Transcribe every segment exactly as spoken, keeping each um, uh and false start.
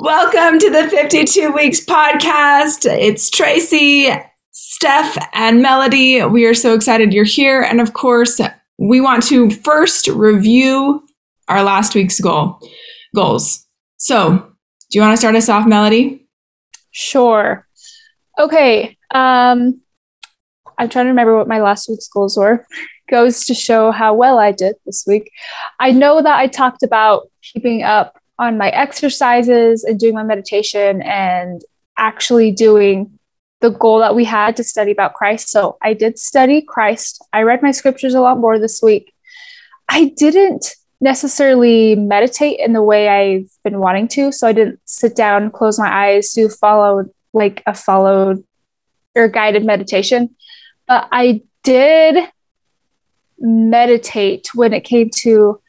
Welcome to the fifty-two Weeks Podcast. It's Tracy, Steph, and Melody. We are so excited you're here. And of course, we want to first review our last week's goal goals. So do you want to start us off, Melody? Sure. Okay. Um, I'm trying to remember what my last week's goals were. Goes to show how well I did this week. I know that I talked about keeping up on my exercises and doing my meditation and actually doing the goal that we had to study about Christ. So I did study Christ. I read my scriptures a lot more this week. I didn't necessarily meditate in the way I've been wanting to. So I didn't sit down, close my eyes, do follow like a followed or guided meditation. But I did meditate when it came to,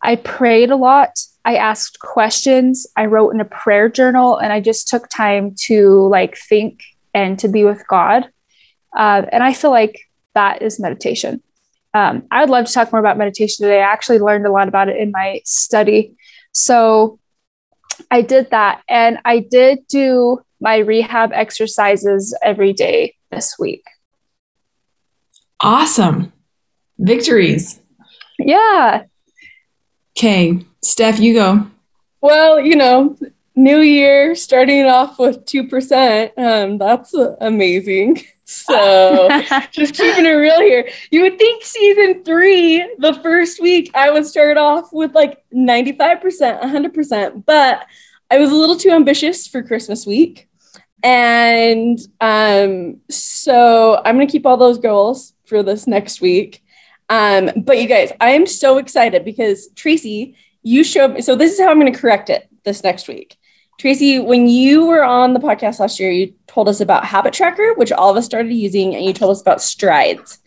I prayed a lot. I asked questions, I wrote in a prayer journal, and I just took time to like think and to be with God. Uh, and I feel like that is meditation. Um, I would love to talk more about meditation today. I actually learned a lot about it in my study. So I did that, and I did do my rehab exercises every day this week. Awesome. Victories. Yeah. Okay. Steph, you go. Well, you know, new year, starting off with two percent, um, that's uh, amazing. So just keeping it real here. You would think season three, the first week, I would start off with like ninety-five percent, one hundred percent, but I was a little too ambitious for Christmas week. And um, so I'm going to keep all those goals for this next week. Um, but you guys, I am so excited because Tracy, you showed me, so this is how I'm going to correct it this next week. Tracy, when you were on the podcast last year, you told us about Habit Tracker, which all of us started using, and you told us about Strides.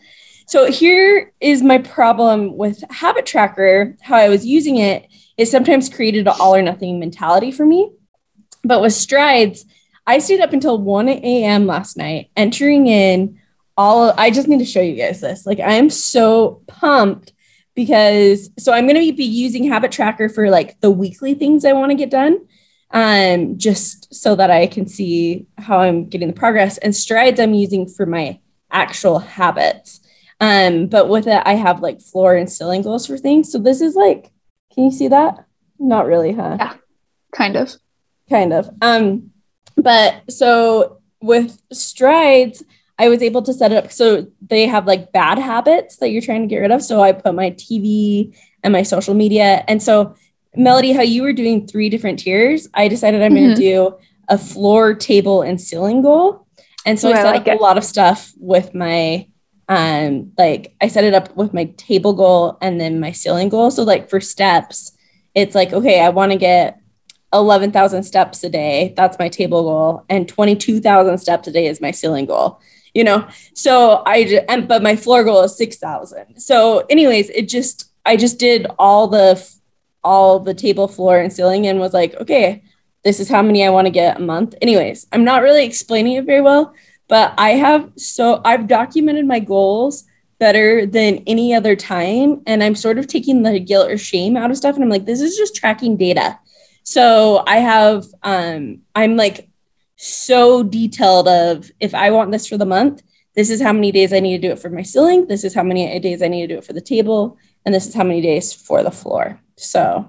So here is my problem with Habit Tracker, how I was using it, it sometimes created an all or nothing mentality for me. But with Strides, I stayed up until one a.m. last night, entering in all, of, I just need to show you guys this. Like, I am so pumped. Because so I'm going to be using Habit Tracker for like the weekly things I want to get done, um, just so that I can see how I'm getting the progress, and Strides I'm using for my actual habits. Um, but with it, I have like floor and ceiling goals for things. So this is like, can you see that? Not really, huh? Yeah, kind of. Kind of. Um, but so with Strides, I was able to set it up. So they have like bad habits that you're trying to get rid of. So I put my T V and my social media. And so Melody, how you were doing three different tiers, I decided I'm mm-hmm. going to do a floor, table, and ceiling goal. And so Ooh, I set I like up it. a lot of stuff with my, um, like I set it up with my table goal and then my ceiling goal. So like for steps, it's like, okay, I want to get eleven thousand steps a day. That's my table goal. And twenty-two thousand steps a day is my ceiling goal. You know, so I, just, and, but my floor goal is six thousand. So anyways, it just, I just did all the, all the table, floor, and ceiling, and was like, okay, this is how many I want to get a month. Anyways, I'm not really explaining it very well, but I have, so I've documented my goals better than any other time. And I'm sort of taking the guilt or shame out of stuff. And I'm like, this is just tracking data. So I have, um, I'm like, so detailed of if I want this for the month, this is how many days I need to do it for my ceiling. This is how many days I need to do it for the table. And this is how many days for the floor. So.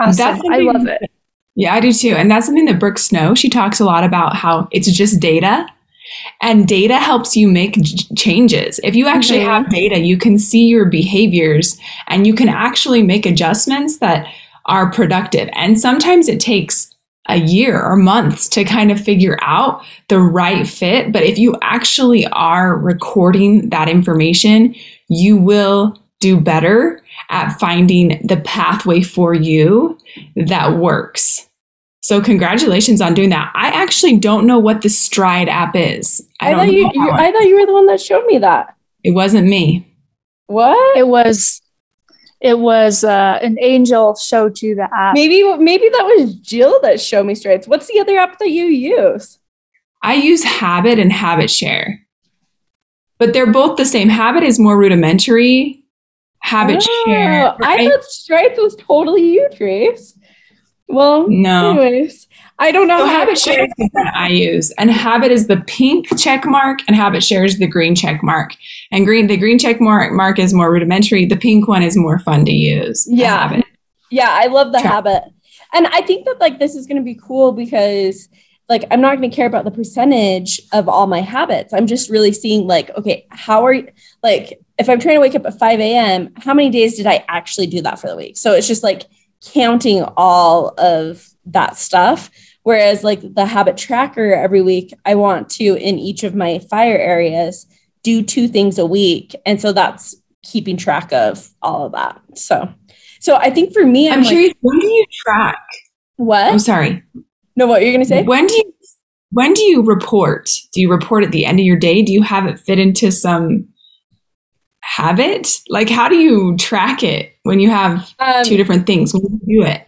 Awesome. I love it. Yeah, I do too. And that's something that Brooke Snow, she talks a lot about how it's just data, and data helps you make j- changes. If you actually mm-hmm. have data, you can see your behaviors and you can actually make adjustments that are productive. And sometimes it takes a year or months to kind of figure out the right fit. But if you actually are recording that information, you will do better at finding the pathway for you that works. So congratulations on doing that. I actually don't know what the Stride app is. I, I thought you, you I thought you were the one that showed me that. It wasn't me. What? It was it was uh, an angel showed you the app. Maybe maybe that was Jill that showed me Strides. What's the other app that you use? I use Habit and Habit Share. But they're both the same. Habit is more rudimentary. Habit oh, Share. Right? I thought Strides was totally you, Trace. Well, no. Anyways, I don't know. So Habit Share is the one I use. And Habit is the pink check mark, and Habit Share is the green check mark. And green, the green check mark, mark is more rudimentary. The pink one is more fun to use. Yeah. Yeah, I love the Check. Habit. And I think that, like, this is going to be cool because, like, I'm not going to care about the percentage of all my habits. I'm just really seeing, like, okay, how are you, like, if I'm trying to wake up at five a.m., how many days did I actually do that for the week? So it's just like counting all of that stuff. Whereas like the habit tracker every week, I want to, in each of my fire areas, do two things a week. And so that's keeping track of all of that. So, so I think for me, I'm, I'm curious, like, when do you track? What? I'm sorry. No, what you're going to say? When do you, when do you report? Do you report at the end of your day? Do you have it fit into some habit? Like, how do you track it when you have um, two different things? When do you do it?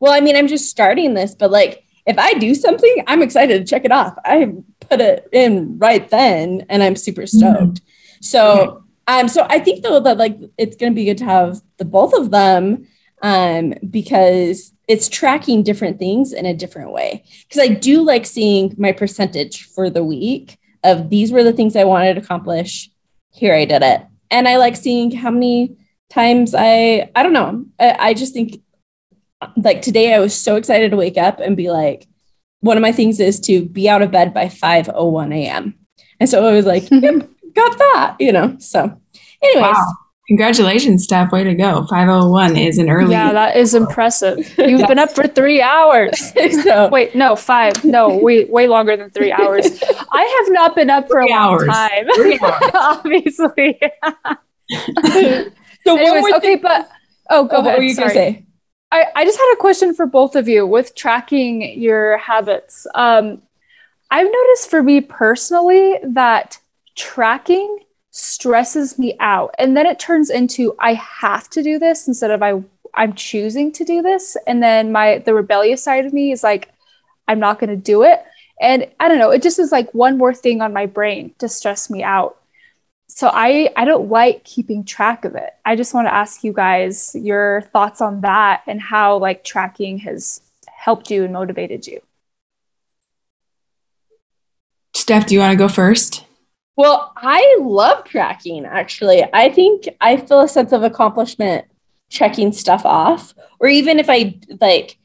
Well, I mean, I'm just starting this, but like, if I do something, I'm excited to check it off. I put it in right then and I'm super stoked. Mm-hmm. So, okay. um, so I think though that like, it's going to be good to have the both of them, um, because it's tracking different things in a different way. Cause I do like seeing my percentage for the week of these were the things I wanted to accomplish. Here I did it. And I like seeing how many times I, I don't know. I, I just think like today I was so excited to wake up and be like, one of my things is to be out of bed by five oh one a.m. And so I was like, yep, got that, you know? So anyways. Wow. Congratulations, Steph. Way to go. five oh one is an early. Yeah, that is impressive. You've been up for three hours. so. Wait, no, five. No, way, way longer than three hours. I have not been up for three a long hours. time. Three hours. Obviously. So Anyways, what okay, th- but, oh, go oh, ahead. What were you going to say? I, I just had a question for both of you with tracking your habits. Um, I've noticed for me personally that tracking stresses me out. And then it turns into, I have to do this instead of I, I'm choosing to do this. And then my, the rebellious side of me is like, I'm not going to do it. And I don't know, it just is like one more thing on my brain to stress me out. So I, I don't like keeping track of it. I just want to ask you guys your thoughts on that and how like tracking has helped you and motivated you. Steph, do you want to go first? Well, I love tracking, actually. I think I feel a sense of accomplishment checking stuff off, or even if I like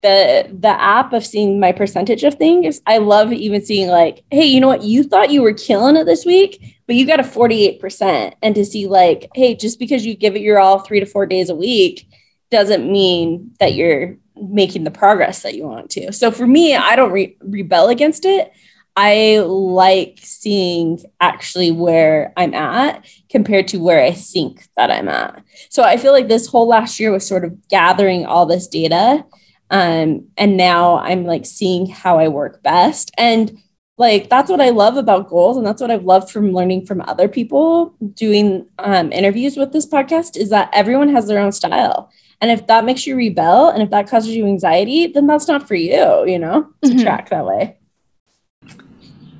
the the app of seeing my percentage of things, I love even seeing like, hey, you know what? You thought you were killing it this week, but you got a forty-eight percent. And to see like, hey, just because you give it your all three to four days a week doesn't mean that you're making the progress that you want to. So for me, I don't re- rebel against it. I like seeing actually where I'm at compared to where I think that I'm at. So I feel like this whole last year was sort of gathering all this data. Um, and now I'm like seeing how I work best. And like, that's what I love about goals. And that's what I've loved from learning from other people doing um, interviews with this podcast is that everyone has their own style. And if that makes you rebel and if that causes you anxiety, then that's not for you, you know, to mm-hmm. track that way.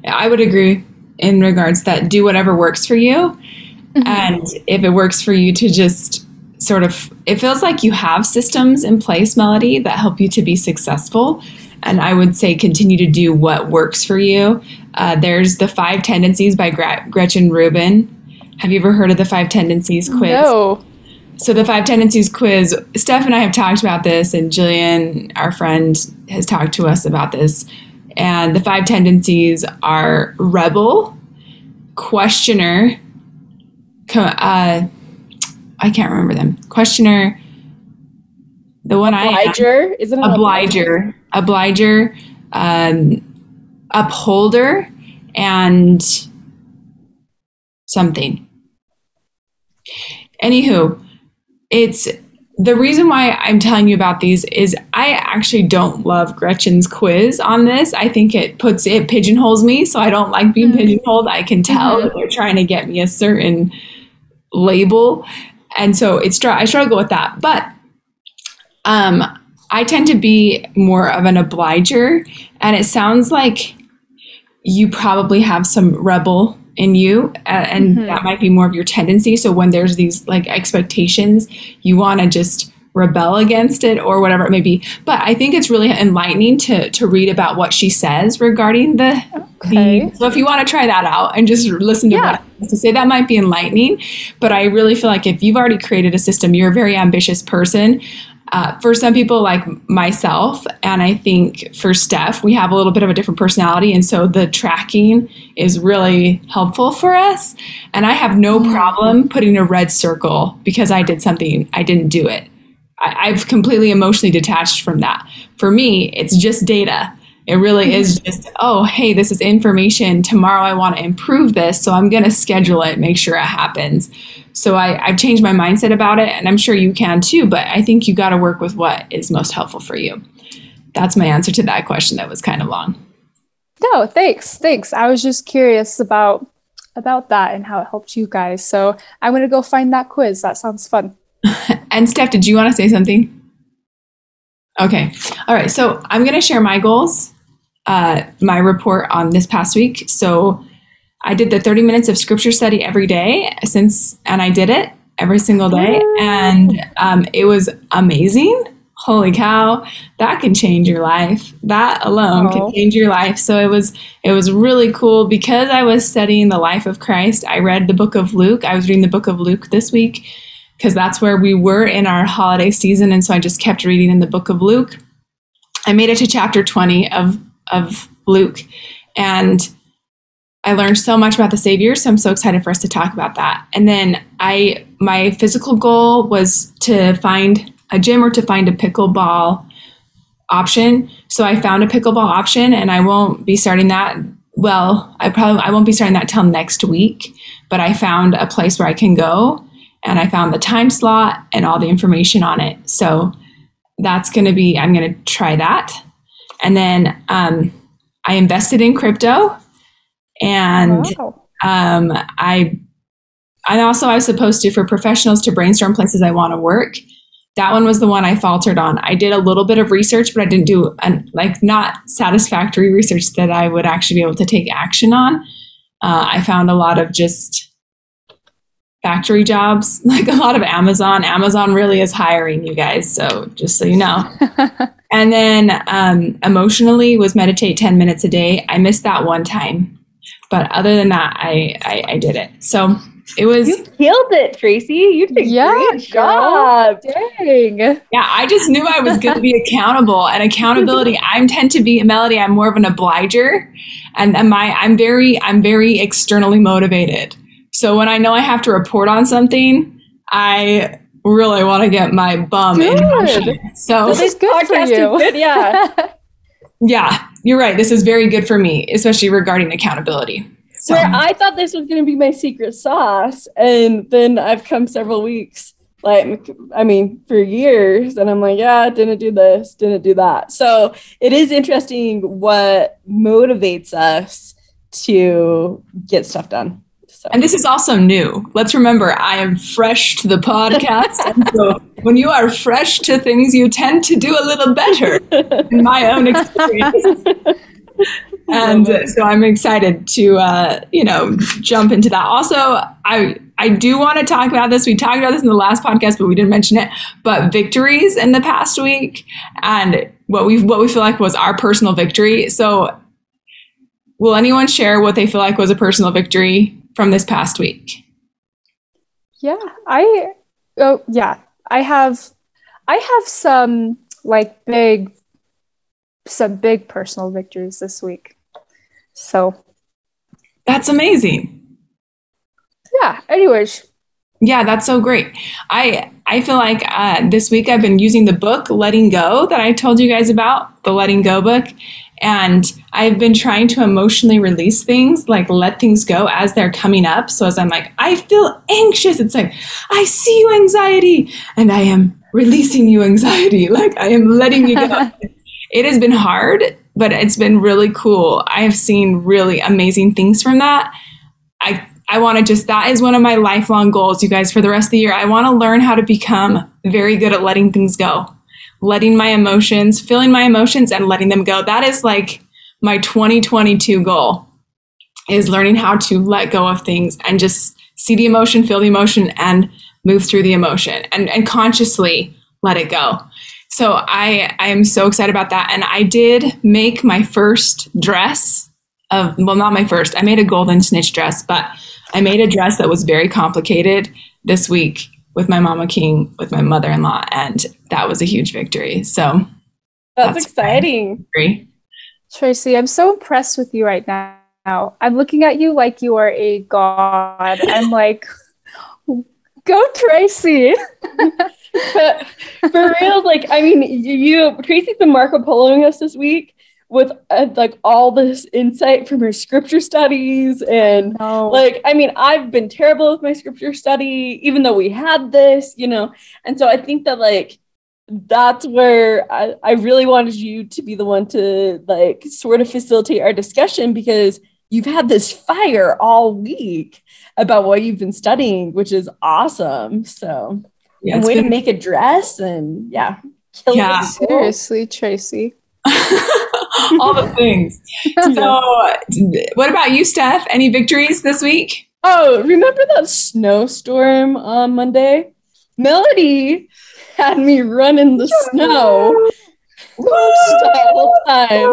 I would agree in regards that do whatever works for you. Mm-hmm. And if it works for you to just sort of, it feels like you have systems in place, Melody, that help you to be successful. And I would say continue to do what works for you. Uh, there's The Five Tendencies by Gra- Gretchen Rubin. Have you ever heard of The Five Tendencies quiz? No. So the Five Tendencies quiz, Steph and I have talked about this, and Jillian, our friend, has talked to us about this. And the five tendencies are rebel, questioner, co- uh, I can't remember them. Questioner, the one obliger, I am, isn't it obliger, obliger, um, upholder, and something. Anywho, it's the reason why I'm telling you about these is I actually don't love Gretchen's quiz on this. I think it puts it pigeonholes me, so I don't like being mm-hmm. pigeonholed. I can tell mm-hmm. that they're trying to get me a certain label, and so it's I struggle with that. But um, I tend to be more of an obliger, and it sounds like you probably have some rebel in you, uh, and mm-hmm. that might be more of your tendency. So when there's these like expectations, you want to just rebel against it or whatever it may be. But I think it's really enlightening to to read about what she says regarding the, okay. the so if you want to try that out and just listen to yeah. what I have to say, that might be enlightening. But I really feel like if you've already created a system, you're a very ambitious person. Uh, for some people like myself, and I think for Steph, we have a little bit of a different personality, and so the tracking is really helpful for us. And I have no problem putting a red circle because I did something, I didn't do it. I, I've completely emotionally detached from that. For me, it's just data. It really is just, oh, hey, this is information. Tomorrow I want to improve this, so I'm going to schedule it, make sure it happens. So I, I've changed my mindset about it, and I'm sure you can too, but I think you got to work with what is most helpful for you. That's my answer to that question that was kind of long. No, thanks. Thanks. I was just curious about, about that and how it helped you guys. So I'm going to go find that quiz. That sounds fun. And Steph, did you want to say something? Okay. All right. So I'm going to share my goals, uh, my report on this past week. So I did the thirty minutes of scripture study every day since, and I did it every single day. And um, it was amazing. Holy cow. That can change your life. That alone Aww. Can change your life. So it was, it was really cool because I was studying the life of Christ. I read the book of Luke. I was reading the book of Luke this week because that's where we were in our holiday season. And so I just kept reading in the book of Luke. I made it to chapter twenty of, of Luke, and I learned so much about the Savior, so I'm so excited for us to talk about that. And then I, my physical goal was to find a gym or to find a pickleball option. So I found a pickleball option, and I won't be starting that. Well, I probably I won't be starting that till next week. But I found a place where I can go, and I found the time slot and all the information on it. So that's going to be I'm going to try that. And then um, I invested in crypto. And um, I, and also I was supposed to, for professionals, to brainstorm places I want to work. That one was the one I faltered on. I did a little bit of research, but I didn't do an, like not satisfactory research that I would actually be able to take action on. Uh, I found a lot of just factory jobs, like a lot of Amazon. Amazon really is hiring, you guys. So just so you know. And then um, emotionally was meditate ten minutes a day. I missed that one time. But other than that, I, I, I did it. So it was. You killed it, Tracy. You did a yeah, great job. Dang. Yeah, I just knew I was going to be accountable. And accountability, I tend to be, Melody, I'm more of an obliger. And, and my, I'm very, I'm very externally motivated. So when I know I have to report on something, I really want to get my bum good. In motion. So this is good for you. Good, yeah. Yeah, you're right. This is very good for me, especially regarding accountability. So where I thought this was going to be my secret sauce, and then I've come several weeks, like, I mean, for years, and I'm like, yeah, didn't do this, didn't do that. So it is interesting what motivates us to get stuff done. So. And this is also new. Let's remember, I am fresh to the podcast. And so when you are fresh to things, you tend to do a little better in my own experience. And so I'm excited to, uh, you know, jump into that. Also, I I do want to talk about this. We talked about this in the last podcast, but we didn't mention it. But victories in the past week and what we what we feel like was our personal victory. So will anyone share what they feel like was a personal victory from this past week? Yeah, I, oh yeah, I have, I have some like big, some big personal victories this week. So. That's amazing. Yeah. Anyways. Yeah, that's so great. I, I feel like uh, this week I've been using the book Letting Go that I told you guys about, the Letting Go book. And I've been trying to emotionally release things, like let things go as they're coming up. So as I'm like, I feel anxious, it's like, I see you, anxiety, and I am releasing you, anxiety. Like I am letting you go. It has been hard, but it's been really cool. I've seen really amazing things from that. I I want to just, that is one of my lifelong goals, you guys, for the rest of the year. I want to learn how to become very good at letting things go. Letting my emotions, feeling my emotions and letting them go. That is like my twenty twenty-two goal, is learning how to let go of things and just see the emotion, feel the emotion, and move through the emotion and, and consciously let it go. So I, I am so excited about that. And I did make my first dress of, well, not my first, I made a golden snitch dress, but I made a dress that was very complicated this week with my Mama King, with my mother-in-law, and that was a huge victory. So that's, that's exciting. Tracy, I'm so impressed with you right now. I'm looking at you like you are a god. I'm like, go Tracy. But for real, like, I mean, you, Tracy's been Marco Poloing us this week with uh, like all this insight from her scripture studies. And oh. like, I mean, I've been terrible with my scripture study, even though we had this, you know? And so I think that like, that's where I, I really wanted you to be the one to like sort of facilitate our discussion, because you've had this fire all week about what you've been studying, which is awesome. So yeah, way been- to make a dress and yeah. Kill yeah. Seriously, Tracy. All the things. So what about you, Steph? Any victories this week? Oh, remember that snowstorm on Monday? Melody had me run in the snow. Whole time.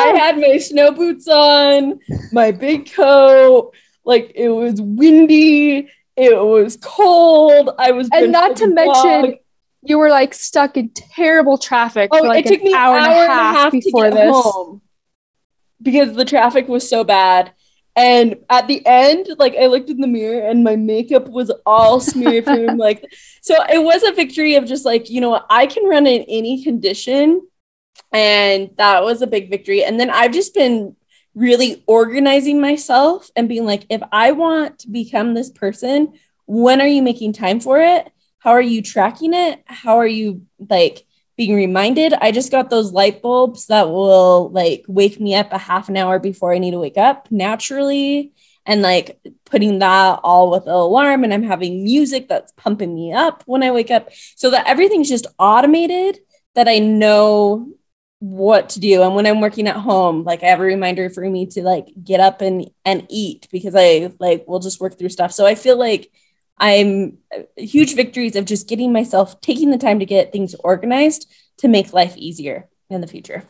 I had my snow boots on, my big coat. Like, it was windy. It was cold. I was And not to mention... you were like stuck in terrible traffic. Oh, for, like, it took an me hour, hour and a half, half before to get this. Home because the traffic was so bad. And at the end, like I looked in the mirror and my makeup was all smeared from like, so it was a victory of just like, you know what, I can run in any condition. And that was a big victory. And then I've just been really organizing myself and being like, if I want to become this person, when are you making time for it? How are you tracking it? How are you like being reminded? I just got those light bulbs that will like wake me up a half an hour before I need to wake up naturally. And like putting that all with an alarm, and I'm having music that's pumping me up when I wake up, so that everything's just automated, that I know what to do. And when I'm working at home, like I have a reminder for me to like get up and, and eat, because I like, will just work through stuff. So I feel like I'm huge victories of just getting myself, taking the time to get things organized to make life easier in the future.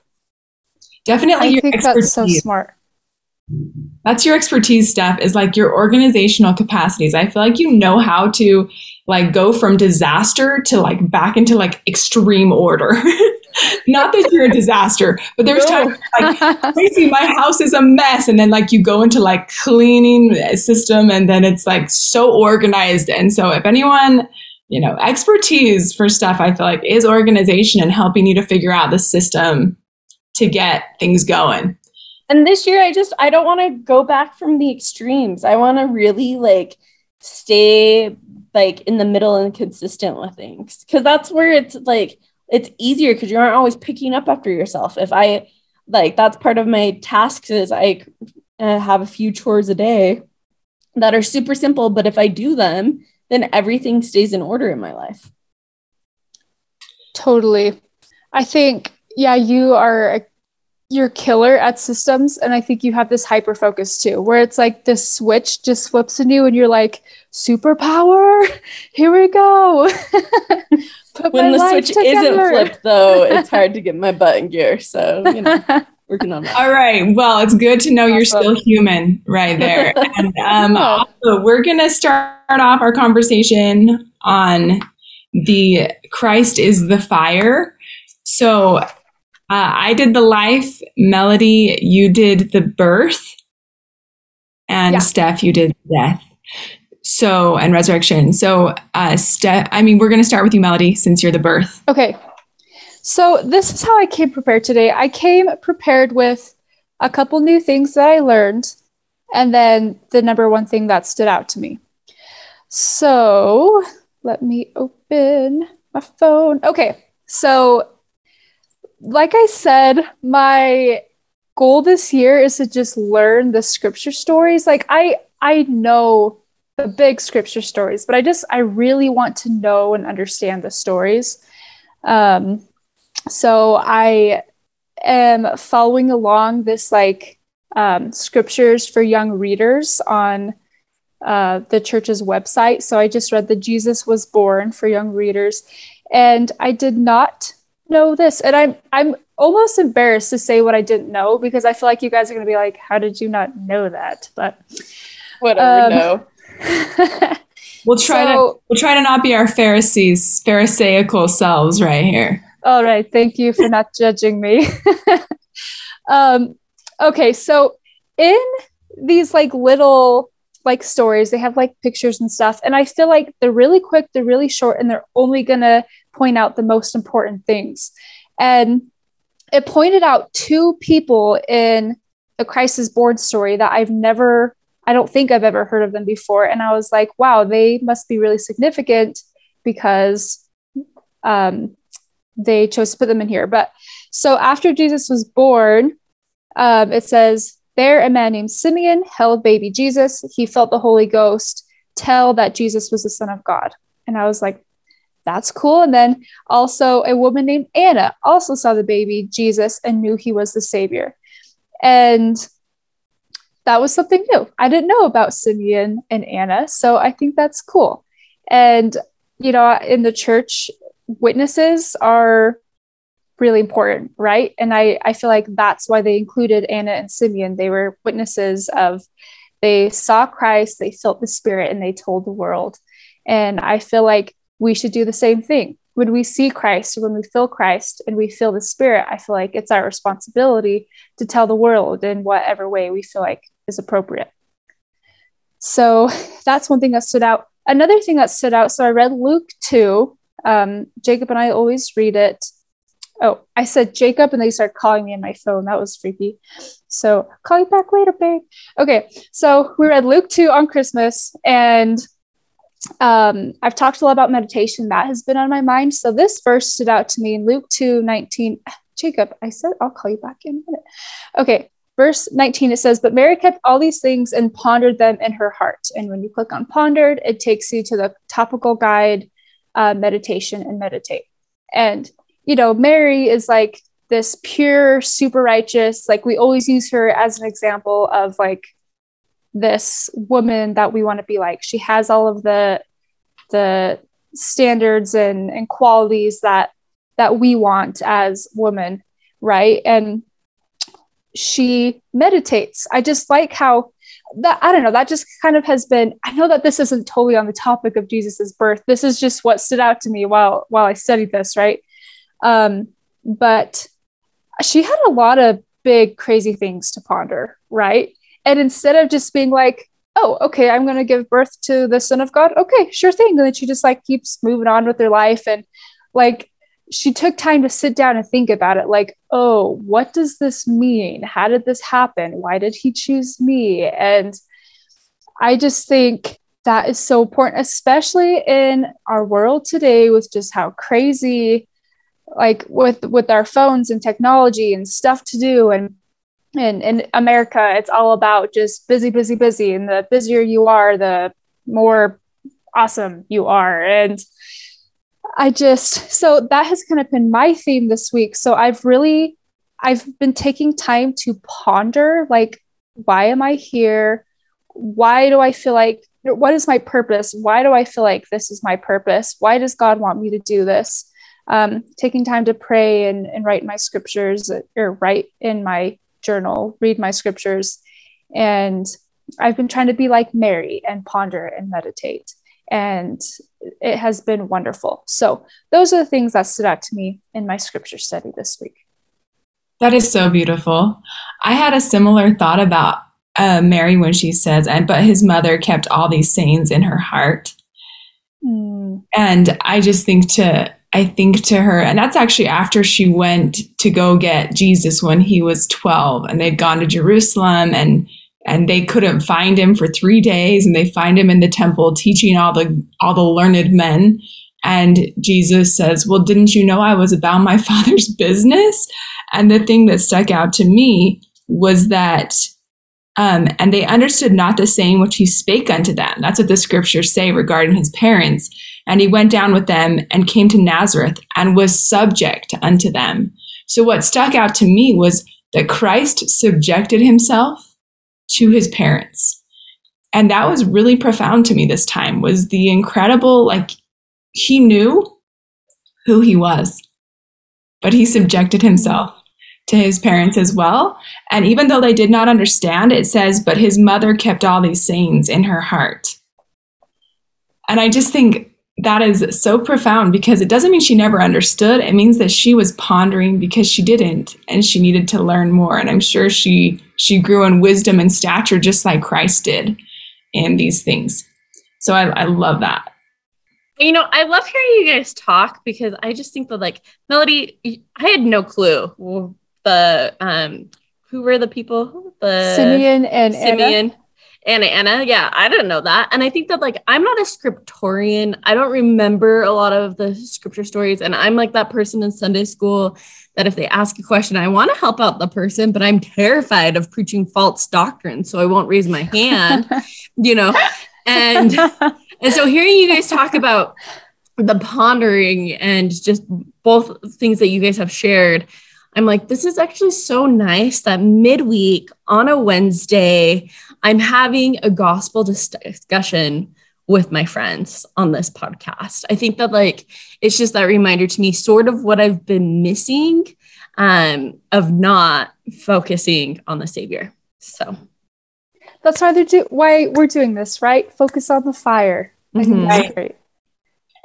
Definitely. I your think expertise. That's so smart. That's your expertise, Steph, is like your organizational capacities. I feel like you know how to like go from disaster to like back into like extreme order. Not that you're a disaster, but there's no. times like, Tracy, my house is a mess. And then like you go into like cleaning system and then it's like so organized. And so if anyone, you know, expertise for stuff, I feel like is organization and helping you to figure out the system to get things going. And this year, I just, I don't want to go back from the extremes. I want to really like stay like in the middle and consistent with things. Cause that's where it's like, it's easier because you aren't always picking up after yourself. If I like, that's part of my tasks is I uh, have a few chores a day that are super simple, but if I do them, then everything stays in order in my life. Totally. I think, yeah, you are, a, you're killer at systems. And I think you have this hyper-focus too, where it's like this switch just flips in you and you're like, superpower, here we go. Put when the switch together. Isn't flipped, though, it's hard to get my butt in gear. So, you know, working on that. All right. Well, it's good to know awesome. You're still human right there. And um, also, we're going to start off our conversation on the Christ is the fire. So uh, I did the life. Melody, you did the birth. And yeah. Steph, you did death. So, and resurrection. So, uh, ste- I mean, we're going to start with you, Melody, since you're the birth. Okay. So this is how I came prepared today. I came prepared with a couple new things that I learned, and then the number one thing that stood out to me. So let me open my phone. Okay. So like I said, my goal this year is to just learn the scripture stories. Like I, I know the big scripture stories, but I just, I really want to know and understand the stories. Um, so I am following along this like um, scriptures for young readers on uh, the church's website. So I just read that Jesus was born for young readers, and I did not know this. And I'm, I'm almost embarrassed to say what I didn't know, because I feel like you guys are going to be like, how did you not know that? But whatever, um, no. we'll try so, to we'll try to not be our Pharisees, Pharisaical selves right here. All right, thank you for not judging me. um, okay, so in these like little like stories, they have like pictures and stuff, and I feel like they're really quick, they're really short, and they're only gonna point out the most important things. And it pointed out two people in the Christ is Born story that I've never. I don't think I've ever heard of them before. And I was like, wow, they must be really significant because um, they chose to put them in here. But so after Jesus was born, um, it says, there a man named Simeon held baby Jesus. He felt the Holy Ghost tell that Jesus was the Son of God. And I was like, that's cool. And then also a woman named Anna also saw the baby Jesus and knew he was the Savior. And that was something new. I didn't know about Simeon and Anna. So I think that's cool. And, you know, in the church, witnesses are really important, right? And I, I feel like that's why they included Anna and Simeon. They were witnesses of, they saw Christ, they felt the Spirit, and they told the world. And I feel like we should do the same thing. When we see Christ, when we feel Christ and we feel the Spirit, I feel like it's our responsibility to tell the world in whatever way we feel like is appropriate. So that's one thing that stood out. Another thing that stood out, so I read Luke two. Um, Jacob and I always read it. Oh, I said Jacob, and they started calling me on my phone. That was freaky. So call you back later, babe. Okay, so we read Luke two on Christmas, and um, I've talked a lot about meditation. That has been on my mind. So this verse stood out to me in Luke two nineteen. Jacob, I said I'll call you back in a minute. Okay. Verse nineteen, it says, but Mary kept all these things and pondered them in her heart. And when you click on pondered, it takes you to the topical guide, uh, meditation and meditate. And, you know, Mary is like this pure, super righteous, like we always use her as an example of like this woman that we want to be like. She has all of the, the standards and, and qualities that, that we want as women. Right. And she meditates. I just like how that, I don't know, that just kind of has been, I know that this isn't totally on the topic of Jesus's birth. This is just what stood out to me while, while I studied this. Right. Um, but she had a lot of big, crazy things to ponder. Right. And instead of just being like, oh, okay, I'm going to give birth to the Son of God. Okay, sure thing. And then she just like keeps moving on with her life. And like, she took time to sit down and think about it. Like, oh, what does this mean? How did this happen? Why did he choose me? And I just think that is so important, especially in our world today with just how crazy, like with, with our phones and technology and stuff to do. And in, in America, it's all about just busy, busy, busy. And the busier you are, the more awesome you are. And I just, so that has kind of been my theme this week. So I've really, I've been taking time to ponder, like, why am I here? Why do I feel like, what is my purpose? Why do I feel like this is my purpose? Why does God want me to do this? Um, taking time to pray and, and write my scriptures, or write in my journal, read my scriptures. And I've been trying to be like Mary and ponder and meditate. And it has been wonderful. So those are the things that stood out to me in my scripture study this week. That is so beautiful. I had a similar thought about uh, Mary when she says, "And but his mother kept all these sayings in her heart." Mm. And I just think to, I think to her, and that's actually after she went to go get Jesus when he was twelve, and they'd gone to Jerusalem, and and they couldn't find him for three days, and they find him in the temple teaching all the all the learned men. And Jesus says, "Well, didn't you know I was about my Father's business?" And the thing that stuck out to me was that, um, and they understood not the saying which he spake unto them. That's what the scriptures say regarding his parents. And he went down with them and came to Nazareth and was subject unto them. So what stuck out to me was that Christ subjected himself to his parents. And that was really profound to me this time, was the incredible, like, he knew who he was, but he subjected himself to his parents as well. And even though they did not understand, it says, but his mother kept all these sayings in her heart. And I just think that is so profound, because it doesn't mean she never understood. It means that she was pondering because she didn't, and she needed to learn more. And I'm sure she, she grew in wisdom and stature just like Christ did in these things. So I, I love that. You know, I love hearing you guys talk, because I just think that, like, Melody, I had no clue the, um, who were the people, the Simeon and Simeon Anna. and Anna. Yeah. I didn't know that. And I think that, like, I'm not a scriptorian. I don't remember a lot of the scripture stories. And I'm like that person in Sunday school that if they ask a question, I want to help out the person, but I'm terrified of preaching false doctrine. So I won't raise my hand, you know, and And so hearing you guys talk about the pondering and just both things that you guys have shared, I'm like, this is actually so nice that midweek on a Wednesday, I'm having a gospel discussion with my friends on this podcast. I think that, like, it's just that reminder to me, sort of what I've been missing, um, of not focusing on the Savior. So that's why they're do- why we're doing this, right? Focus on the fire. Mm-hmm. Right. Great.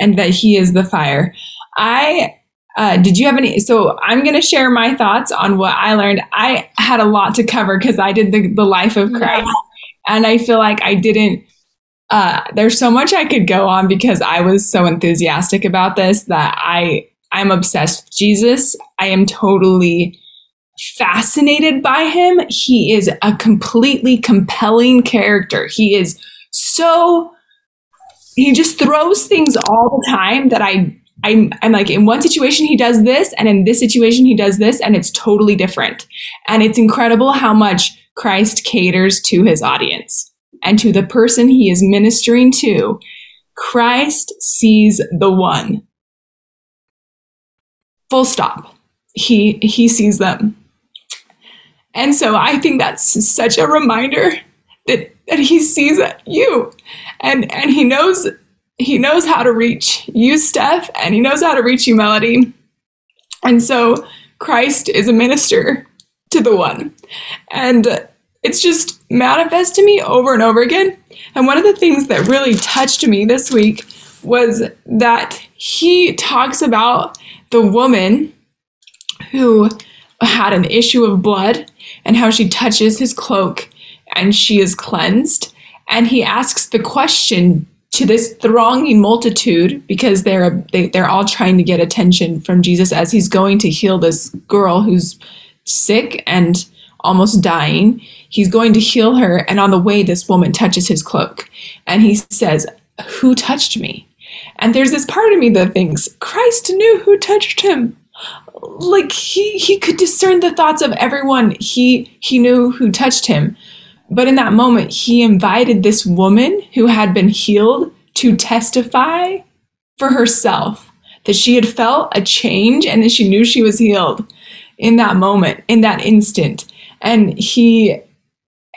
And that he is the fire. I, uh, did you have any, so I'm going to share my thoughts on what I learned. I had a lot to cover because I did the, the life of Christ. Yeah. And I feel like I didn't, uh, there's so much I could go on because I was so enthusiastic about this that I, I'm obsessed with Jesus. I am totally fascinated by him. He is a completely compelling character. He is so, he just throws things all the time that I, I'm, I'm like, in one situation he does this, and in this situation he does this, and it's totally different. And it's incredible how much Christ caters to his audience and to the person he is ministering to. Christ sees the one. Full stop. He, he sees them. And so I think that's such a reminder that, that he sees you, and, and he knows, he knows how to reach you, Steph, and he knows how to reach you, Melody. And so Christ is a minister to the one. And it's just manifest to me over and over again. And one of the things that really touched me this week was that he talks about the woman who had an issue of blood and how she touches his cloak and she is cleansed. And he asks the question to this thronging multitude, because they're they, they're all trying to get attention from Jesus as he's going to heal this girl who's sick and almost dying. He's going to heal her, and on the way this woman touches his cloak, and he says, "Who touched me?" And there's this part of me that thinks Christ knew who touched him. Like, he, he could discern the thoughts of everyone. He, he knew who touched him. But in that moment, he invited this woman who had been healed to testify for herself that she had felt a change and that she knew she was healed in that moment, in that instant. And he,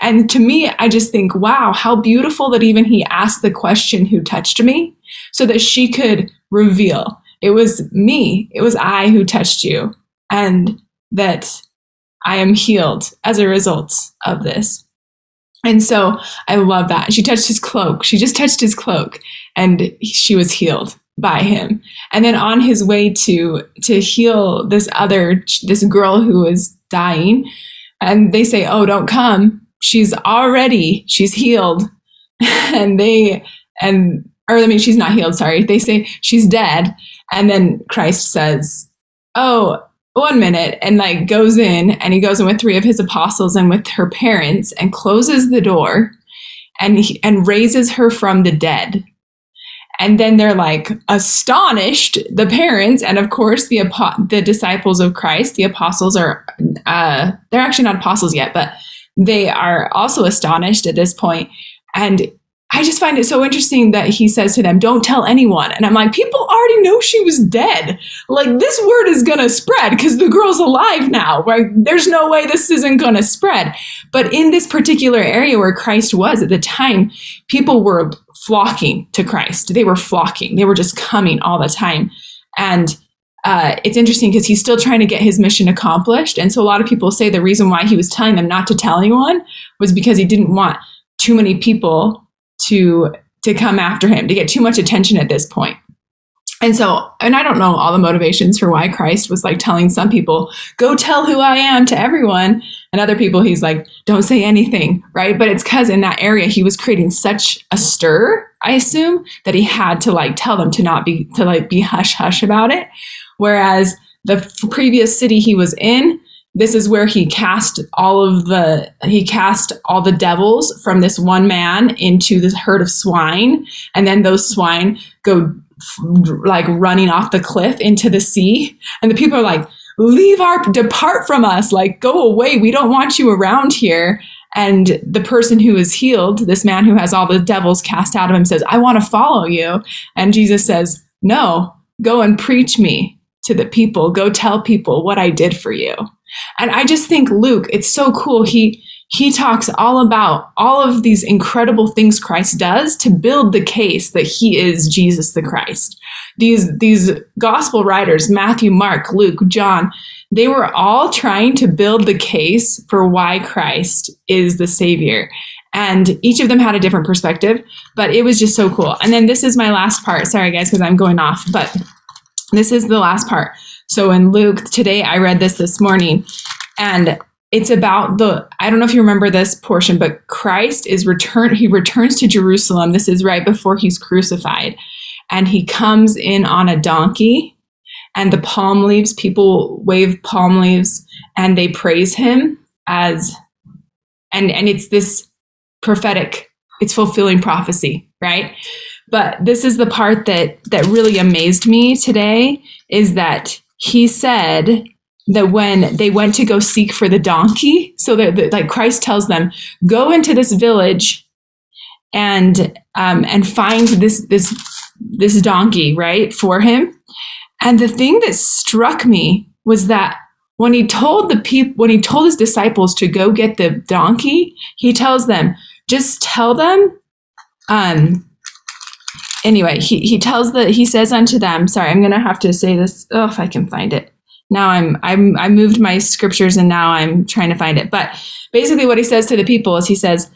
and to me, I just think, wow, how beautiful that even he asked the question, "Who touched me?" so that she could reveal, it was me, it was I who touched you, and that I am healed as a result of this. And so I love that. She touched his cloak. She just touched his cloak, and she was healed by him. And then on his way to to heal this other, this girl who was dying, and they say, "Oh, don't come." she's already, she's healed. And they, and, or I mean, she's not healed, sorry. They say she's dead. And then Christ says, oh, one minute, and like goes in, and he goes in with three of his apostles and with her parents and closes the door and he, and raises her from the dead. And then they're like astonished, the parents, and of course the the disciples of Christ, the apostles are, uh, they're actually not apostles yet, but they are also astonished at this point. And I just find it so interesting that he says to them, don't tell anyone. And I'm like, people already know she was dead. Like, this word is going to spread because the girl's alive now. Right? There's no way this isn't going to spread. But in this particular area where Christ was at the time, people were flocking to Christ. They were flocking. They were just coming all the time. And uh, it's interesting because he's still trying to get his mission accomplished. And so a lot of people say the reason why he was telling them not to tell anyone was because he didn't want too many people to to come after him, to get too much attention at this point. And so, and I don't know all the motivations for why Christ was like telling some people, go tell who I am to everyone. And other people, he's like, don't say anything, right? But it's because in that area, he was creating such a stir, I assume, that he had to like tell them to not be, to like be hush hush about it. Whereas the previous city he was in, this is where he cast all of the, he cast all the devils from this one man into this herd of swine. And then those swine go like running off the cliff into the sea. And the people are like, leave our, depart from us, like go away. We don't want you around here. And the person who is healed, this man who has all the devils cast out of him, says, I want to follow you. And Jesus says, no, go and preach me to the people. Go tell people what I did for you. And I just think Luke, it's so cool. He he talks all about all of these incredible things Christ does to build the case that he is Jesus the Christ. These these gospel writers, Matthew, Mark, Luke, John, they were all trying to build the case for why Christ is the Savior. And each of them had a different perspective, but it was just so cool. And then this is my last part. Sorry, guys, because I'm going off, but this is the last part. So in Luke, today I read this this morning, and it's about the, I don't know if you remember this portion, but Christ is returned, he returns to Jerusalem. This is right before he's crucified, and he comes in on a donkey, and the palm leaves, people wave palm leaves and they praise him as, and, and it's this prophetic, it's fulfilling prophecy, right? But this is the part that, that really amazed me today, is that he said that when they went to go seek for the donkey, so that like Christ tells them, go into this village and um, and find this this this donkey, right, for him. And the thing that struck me was that when he told the people, when he told his disciples to go get the donkey, he tells them, just tell them. Um, anyway, he he tells the he says unto them. Sorry, I'm gonna have to say this. Oh, if I can find it. Now I'm, I'm, I moved my scriptures and now I'm trying to find it. But basically what he says to the people is he says,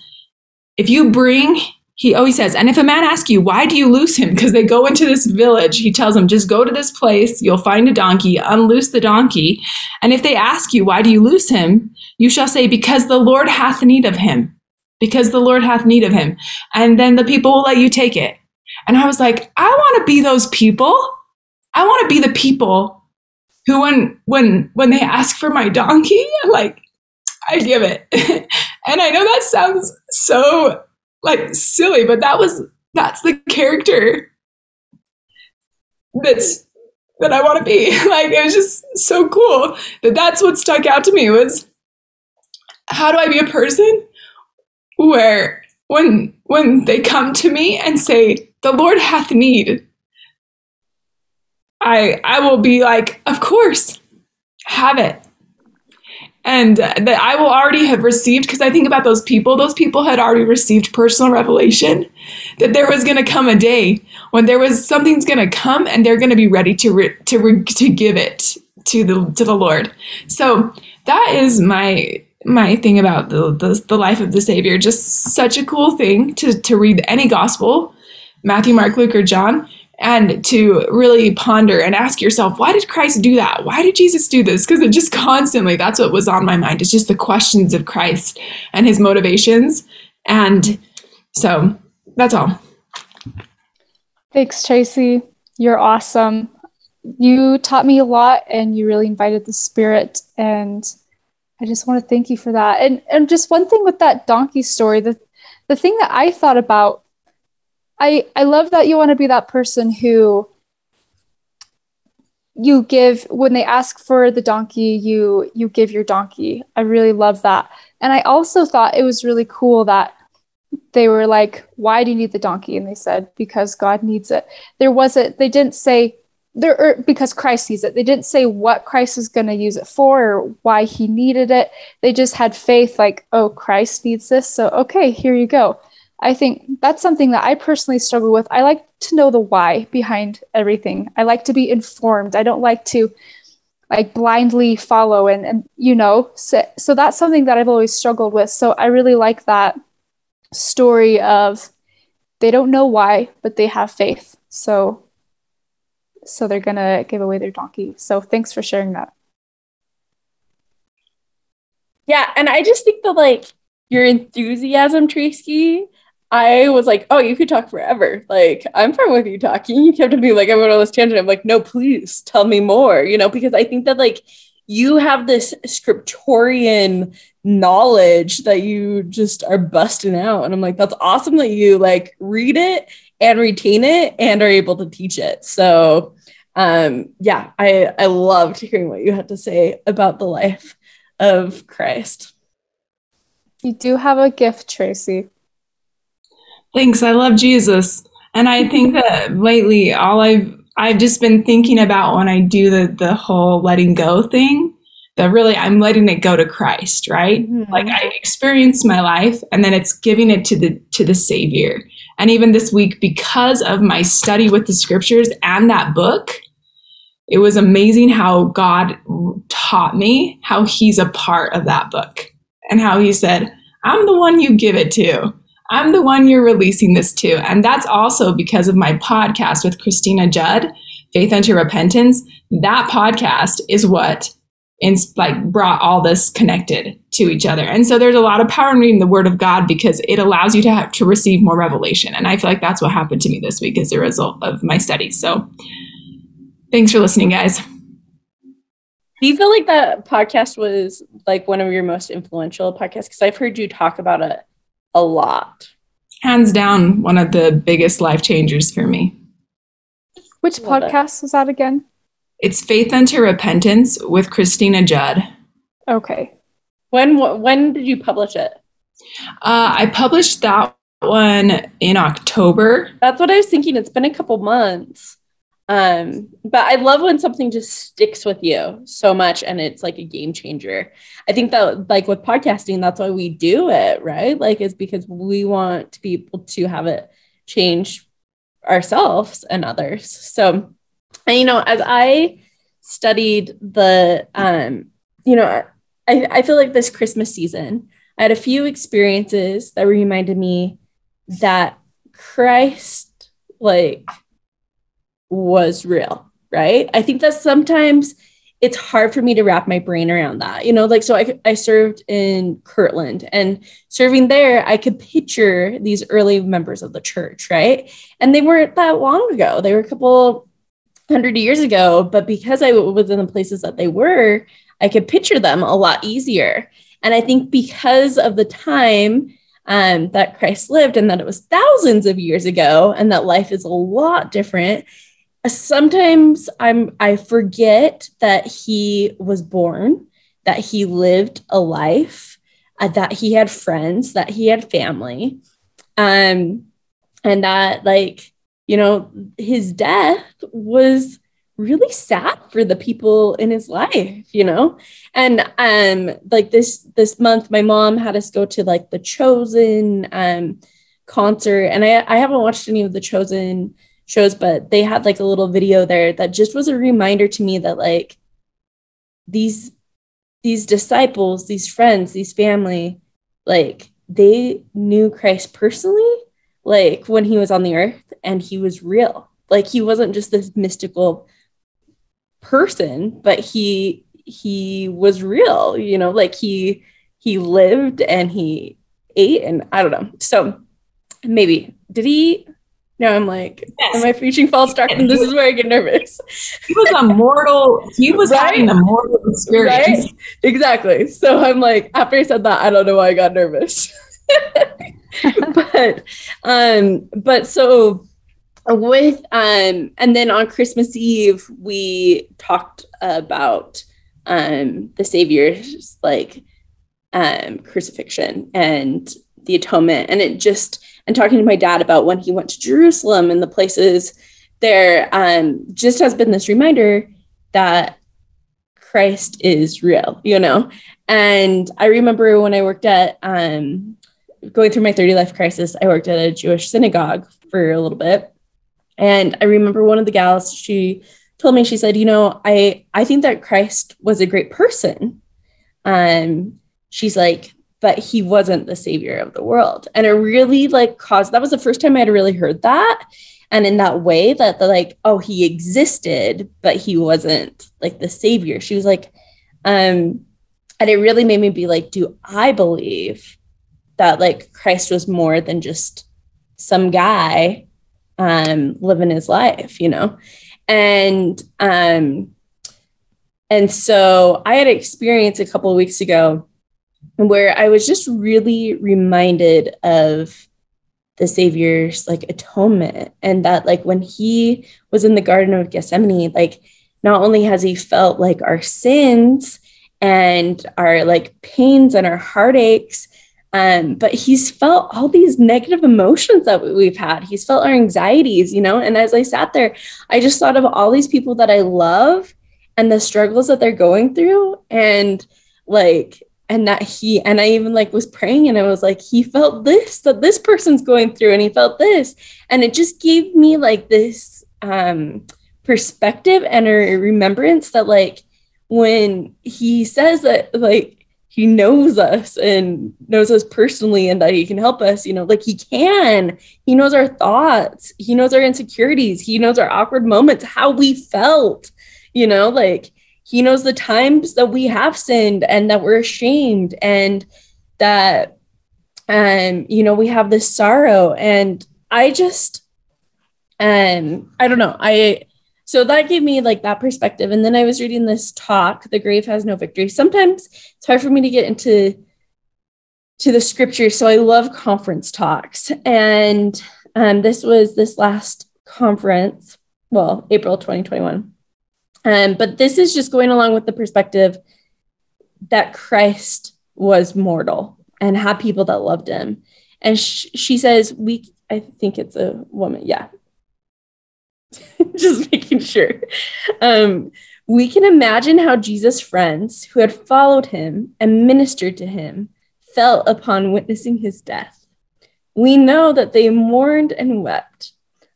if you bring, he, oh, he says, and if a man asks you, why do you loose him? Because they go into this village. He tells them, just go to this place. You'll find a donkey, unloose the donkey. And if they ask you, why do you loose him? You shall say, because the Lord hath need of him, because the Lord hath need of him. And then the people will let you take it. And I was like, I want to be those people. I want to be the people who when when when they ask for my donkey, like, I give it. And I know that sounds so like silly, but that was that's the character that's that I want to be. Like, it was just so cool that that's what stuck out to me, was how do I be a person where when when they come to me and say, the Lord hath need, I I will be like, of course, have it. And uh, that I will already have received, because I think about those people, those people had already received personal revelation that there was going to come a day when there was something's going to come and they're going to be ready to re- to re- to give it to the to the Lord. So that is my my thing about the, the the life of the Savior. Just such a cool thing to to read any gospel, Matthew, Mark, Luke, or John. and to really ponder and ask yourself, why did Christ do that? Why did Jesus do this? Because it just constantly, that's what was on my mind. It's just the questions of Christ and his motivations. And so that's all. Thanks, Tracy. You're awesome. You taught me a lot and you really invited the Spirit. And I just want to thank you for that. And and just one thing with that donkey story, the, the thing that I thought about, I, I love that you want to be that person who you give, when they ask for the donkey, you, you give your donkey. I really love that. And I also thought it was really cool that they were like, why do you need the donkey? And they said, because God needs it. There wasn't, they didn't say there, or because Christ needs it. They didn't say what Christ was going to use it for or why he needed it. They just had faith like, oh, Christ needs this. So, okay, here you go. I think that's something that I personally struggle with. I like to know the why behind everything. I like to be informed. I don't like to like blindly follow and, and you know, so, so that's something that I've always struggled with. So I really like that story of they don't know why, but they have faith. So, so they're going to give away their donkey. So thanks for sharing that. Yeah. And I just think that like your enthusiasm, Tracy, I was like, oh, you could talk forever. Like, I'm fine with you talking. You kept being like, I went on this tangent. I'm like, no, please tell me more, you know, because I think that like you have this scriptorian knowledge that you just are busting out. And I'm like, that's awesome that you like read it and retain it and are able to teach it. So um, yeah, I, I loved hearing what you had to say about the life of Christ. You do have a gift, Tracy. Thanks. I love Jesus. And I think that lately, all I've, I've just been thinking about when I do the, the whole letting go thing, that really I'm letting it go to Christ, right? Mm-hmm. Like I experienced my life and then it's giving it to the, to the Savior. And even this week, because of my study with the scriptures and that book, it was amazing how God taught me how he's a part of that book and how he said, I'm the one you give it to. I'm the one you're releasing this to. And that's also because of my podcast with Christina Judd, Faith Unto Repentance. That podcast is what ins- like brought all this connected to each other. And so there's a lot of power in reading the Word of God because it allows you to have to receive more revelation. And I feel like that's what happened to me this week as a result of my studies. So thanks for listening, guys. Do you feel like that podcast was like one of your most influential podcasts? Because I've heard you talk about it a lot. Hands down, one of the biggest life changers for me. Which podcast was that again? It's Faith Unto Repentance with Christina Judd. Okay. When when did you publish it? Uh, I published that one in October. That's what I was thinking. It's been a couple months. Um, but I love when something just sticks with you so much and it's like a game changer. I think that like with podcasting, that's why we do it, right? Like it's because we want to be able to have it change ourselves and others. So, and, you know, as I studied the, um, you know, I, I feel like this Christmas season, I had a few experiences that reminded me that Christ, like, was real, right? I think that sometimes it's hard for me to wrap my brain around that, you know, like, so I, I served in Kirtland and serving there, I could picture these early members of the church, right? And they weren't that long ago. They were a couple hundred years ago, but because I was in the places that they were, I could picture them a lot easier. And I think because of the time um, that Christ lived and that it was thousands of years ago and that life is a lot different, sometimes I'm, I forget that he was born, that he lived a life, uh, that he had friends, that he had family. Um, and that like, you know, his death was really sad for the people in his life, you know? And um, like this, this month, my mom had us go to like The Chosen um, concert. And I, I haven't watched any of The Chosen shows, but they had like a little video there that just was a reminder to me that like these, these disciples, these friends, these family, like they knew Christ personally, like when he was on the earth and he was real. Like, he wasn't just this mystical person, but he, he was real, you know, like he, he lived and he ate, and I don't know. So maybe did he, now I'm like, yes. Am I preaching false doctrine? This is where I get nervous. He was a mortal. He was right? having a mortal experience. Right? Exactly. So I'm like, after I said that, I don't know why I got nervous. but, um, but so with, um, and then on Christmas Eve, we talked about, um, the Savior's like, um, crucifixion and the atonement. And it just, and talking to my dad about when he went to Jerusalem and the places there, um, just has been this reminder that Christ is real, you know? And I remember when I worked at, um, going through my thirty life crisis, I worked at a Jewish synagogue for a little bit. And I remember one of the gals, she told me, she said, you know, I, I think that Christ was a great person. Um, she's like, but he wasn't the savior of the world. And it really like caused, that was the first time I'd really heard that. And in that way that the like, oh, he existed, but he wasn't like the savior. She was like, um, and it really made me be like, do I believe that like Christ was more than just some guy, um, living his life, you know? And, um, and so I had experience a couple of weeks ago where I was just really reminded of the Savior's like atonement, and that like when he was in the Garden of Gethsemane, like not only has he felt like our sins and our like pains and our heartaches, um, but he's felt all these negative emotions that we've had. He's felt our anxieties, you know? And as I sat there, I just thought of all these people that I love and the struggles that they're going through, and like, and that he, and I even like was praying and I was like, he felt this, that this person's going through, and he felt this. And it just gave me like this um, perspective and a remembrance that like, when he says that like, he knows us and knows us personally and that he can help us, you know, like he can, he knows our thoughts, he knows our insecurities, he knows our awkward moments, how we felt, you know, like, he knows the times that we have sinned and that we're ashamed, and that, um, you know, we have this sorrow. And I just, um, I don't know. I, so that gave me like that perspective. And then I was reading this talk, The Grave Has No Victory. Sometimes it's hard for me to get into to the scriptures. So I love conference talks. And, um, this was this last conference, well, April twenty twenty-one. Um, but this is just going along with the perspective that Christ was mortal and had people that loved him. And sh- she says, we, I think it's a woman. Yeah. Just making sure. Um, we can imagine how Jesus' friends who had followed him and ministered to him felt upon witnessing his death. We know that they mourned and wept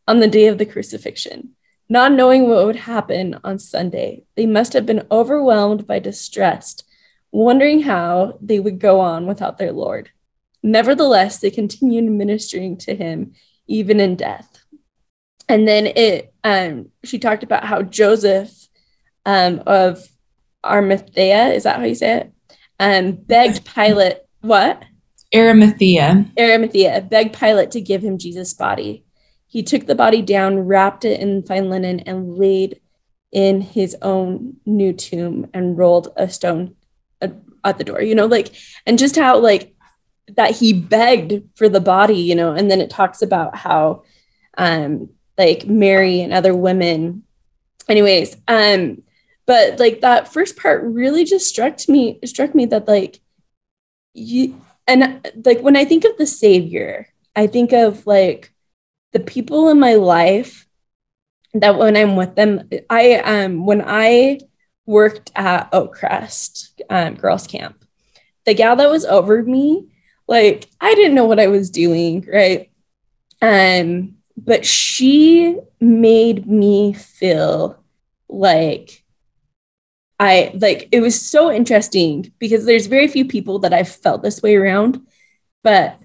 on the day of the crucifixion. Not knowing what would happen on Sunday, they must have been overwhelmed by distress, wondering how they would go on without their Lord. Nevertheless, they continued ministering to him, even in death. And then it, um, she talked about how Joseph um, of Arimathea, is that how you say it? Um, begged Pilate, what? Arimathea. Arimathea, begged Pilate to give him Jesus' body. He took the body down, wrapped it in fine linen, and laid in his own new tomb, and rolled a stone at, at the door, you know, like, and just how like that he begged for the body, you know. And then it talks about how um, like Mary and other women anyways. Um, but like that first part really just struck me, struck me that like you, and like, when I think of the Savior, I think of like, the people in my life that when I'm with them, I, um, when I worked at Oak Crest um, girls camp, the gal that was over me, like, I didn't know what I was doing. Right. Um, but she made me feel like I, like, it was so interesting because there's very few people that I've felt this way around, but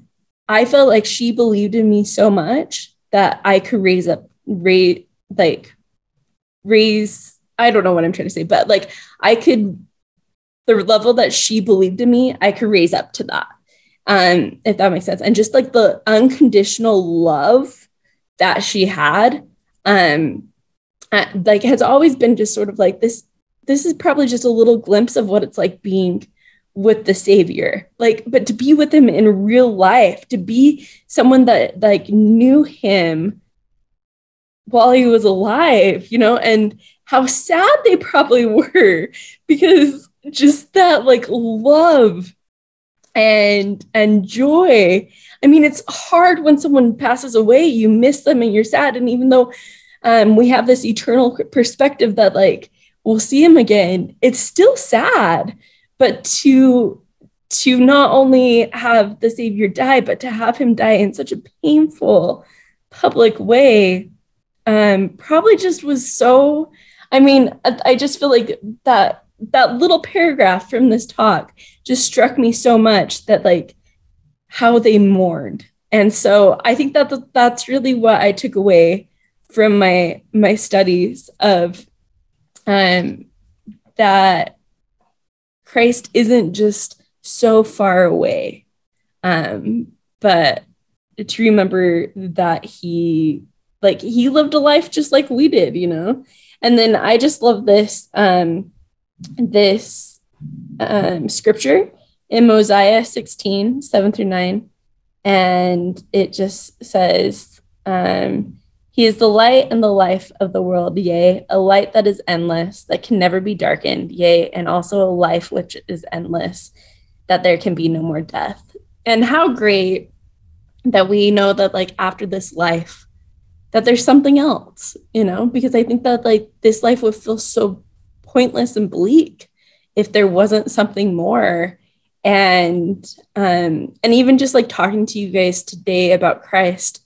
I felt like she believed in me so much that I could raise up, raise, like raise, I don't know what I'm trying to say, but like I could, the level that she believed in me, I could raise up to that. Um, if that makes sense. And just like the unconditional love that she had, um, like has always been just sort of like this, this is probably just a little glimpse of what it's like being with the Savior, like, but to be with him in real life, to be someone that like knew him while he was alive, you know, and how sad they probably were because just that like love and, and joy. I mean, it's hard when someone passes away, you miss them and you're sad. And even though um, we have this eternal perspective that like, we'll see him again, it's still sad, but to, to not only have the Savior die, but to have him die in such a painful public way, um, probably just was so, I mean, I, I just feel like that, that little paragraph from this talk just struck me so much, that like how they mourned. And so I think that that's really what I took away from my, my studies of, Um, that Christ isn't just so far away, um, but to remember that he, like, he lived a life just like we did, you know? And then I just love this, um, this um, scripture in Mosiah sixteen, seven through nine. And it just says, um, he is the light and the life of the world, yea, a light that is endless, that can never be darkened, yea, and also a life which is endless, that there can be no more death. And how great that we know that, like, after this life, that there's something else, you know, because I think that, like, this life would feel so pointless and bleak if there wasn't something more. And, um, and even just, like, talking to you guys today about Christ,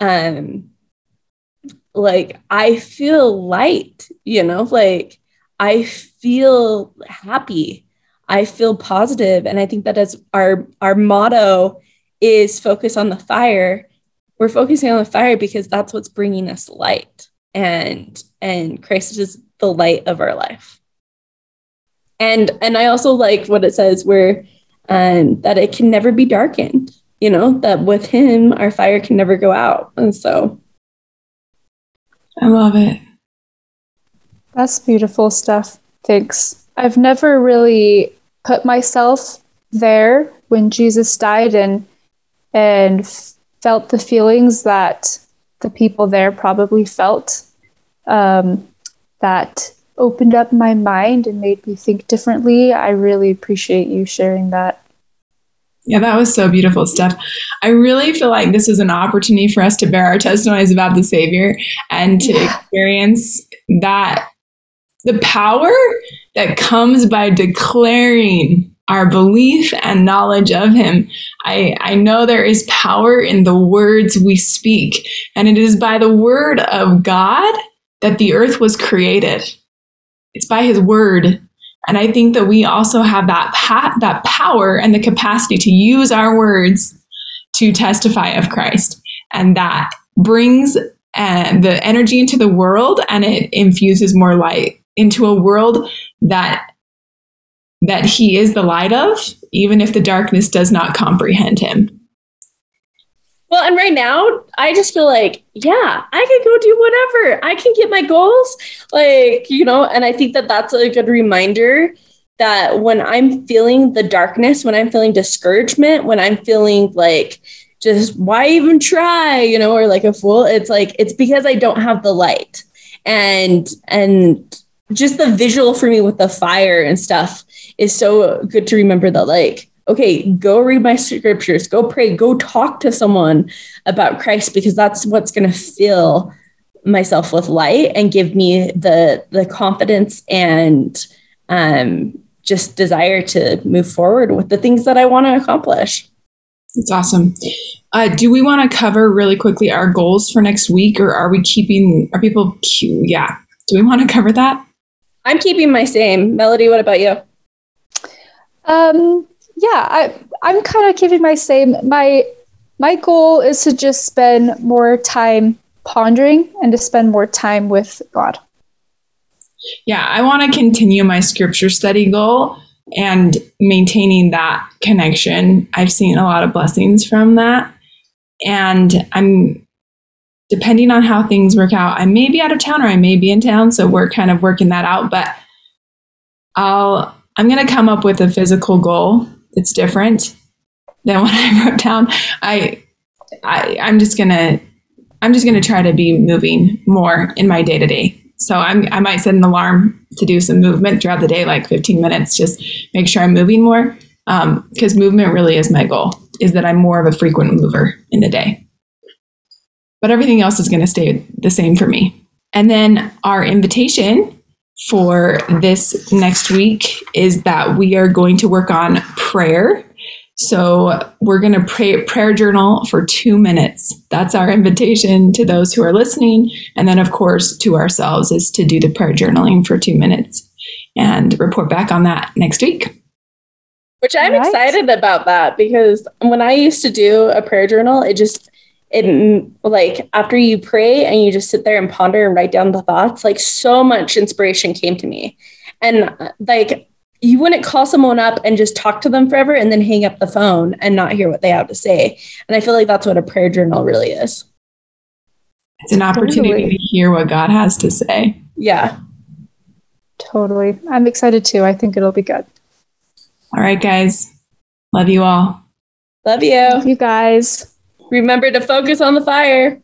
um, like, I feel light, you know, like, I feel happy, I feel positive. And I think that as our, our motto is focus on the fire, we're focusing on the fire because that's what's bringing us light. And, and Christ is the light of our life. And, and I also like what it says where, um, that it can never be darkened, you know, that with him, our fire can never go out. And so, I love it. That's beautiful stuff. Thanks. I've never really put myself there when Jesus died and and felt the feelings that the people there probably felt. Um, that opened up my mind and made me think differently. I really appreciate you sharing that. Yeah, that was so beautiful stuff. I really feel like this is an opportunity for us to bear our testimonies about the Savior and to yeah. experience that, the power that comes by declaring our belief and knowledge of him. I, I know there is power in the words we speak, and it is by the word of God that the earth was created. It's by his word. And I think that we also have that pa- that power and the capacity to use our words to testify of Christ. And that brings uh, the energy into the world, and it infuses more light into a world that that he is the light of, even if the darkness does not comprehend him. Well, and right now, I just feel like, yeah, I can go do whatever. I can get my goals. Like, you know, and I think that that's a good reminder that when I'm feeling the darkness, when I'm feeling discouragement, when I'm feeling like, just why even try, you know, or like a fool, it's like, it's because I don't have the light. And, and just the visual for me with the fire and stuff is so good to remember that, like, okay, go read my scriptures, go pray, go talk to someone about Christ, because that's what's going to fill myself with light and give me the the confidence and um, just desire to move forward with the things that I want to accomplish. That's awesome. Uh, do we want to cover really quickly our goals for next week, or are we keeping, are people, yeah. Do we want to cover that? I'm keeping my same. Melody, what about you? Um. Yeah, I, I'm kind of keeping my same. My my goal is to just spend more time pondering and to spend more time with God. Yeah, I want to continue my scripture study goal and maintaining that connection. I've seen a lot of blessings from that. And I'm, depending on how things work out, I may be out of town or I may be in town. So we're kind of working that out. But I'll, I'm going to come up with a physical goal that's different than what I wrote down. I, I, I'm just going to, I'm just going to try to be moving more in my day to day. So I'm, I might set an alarm to do some movement throughout the day, like fifteen minutes, just make sure I'm moving more. Um, because movement really is my goal, is that I'm more of a frequent mover in the day. But everything else is going to stay the same for me. And then our invitation for this next week is that we are going to work on prayer. So we're going to pray prayer journal for two minutes. That's our invitation to those who are listening. And then, of course, to ourselves is to do the prayer journaling for two minutes and report back on that next week. Which I'm right. excited about that, because when I used to do a prayer journal, it just it like after you pray and you just sit there and ponder and write down the thoughts, like so much inspiration came to me. And like, you wouldn't call someone up and just talk to them forever and then hang up the phone and not hear what they have to say. And I feel like that's what a prayer journal really is. It's an opportunity totally. to hear what God has to say. Yeah, totally. I'm excited too. I think it'll be good. All right, guys. Love you all. Love you. Love you guys. Remember to focus on the fire.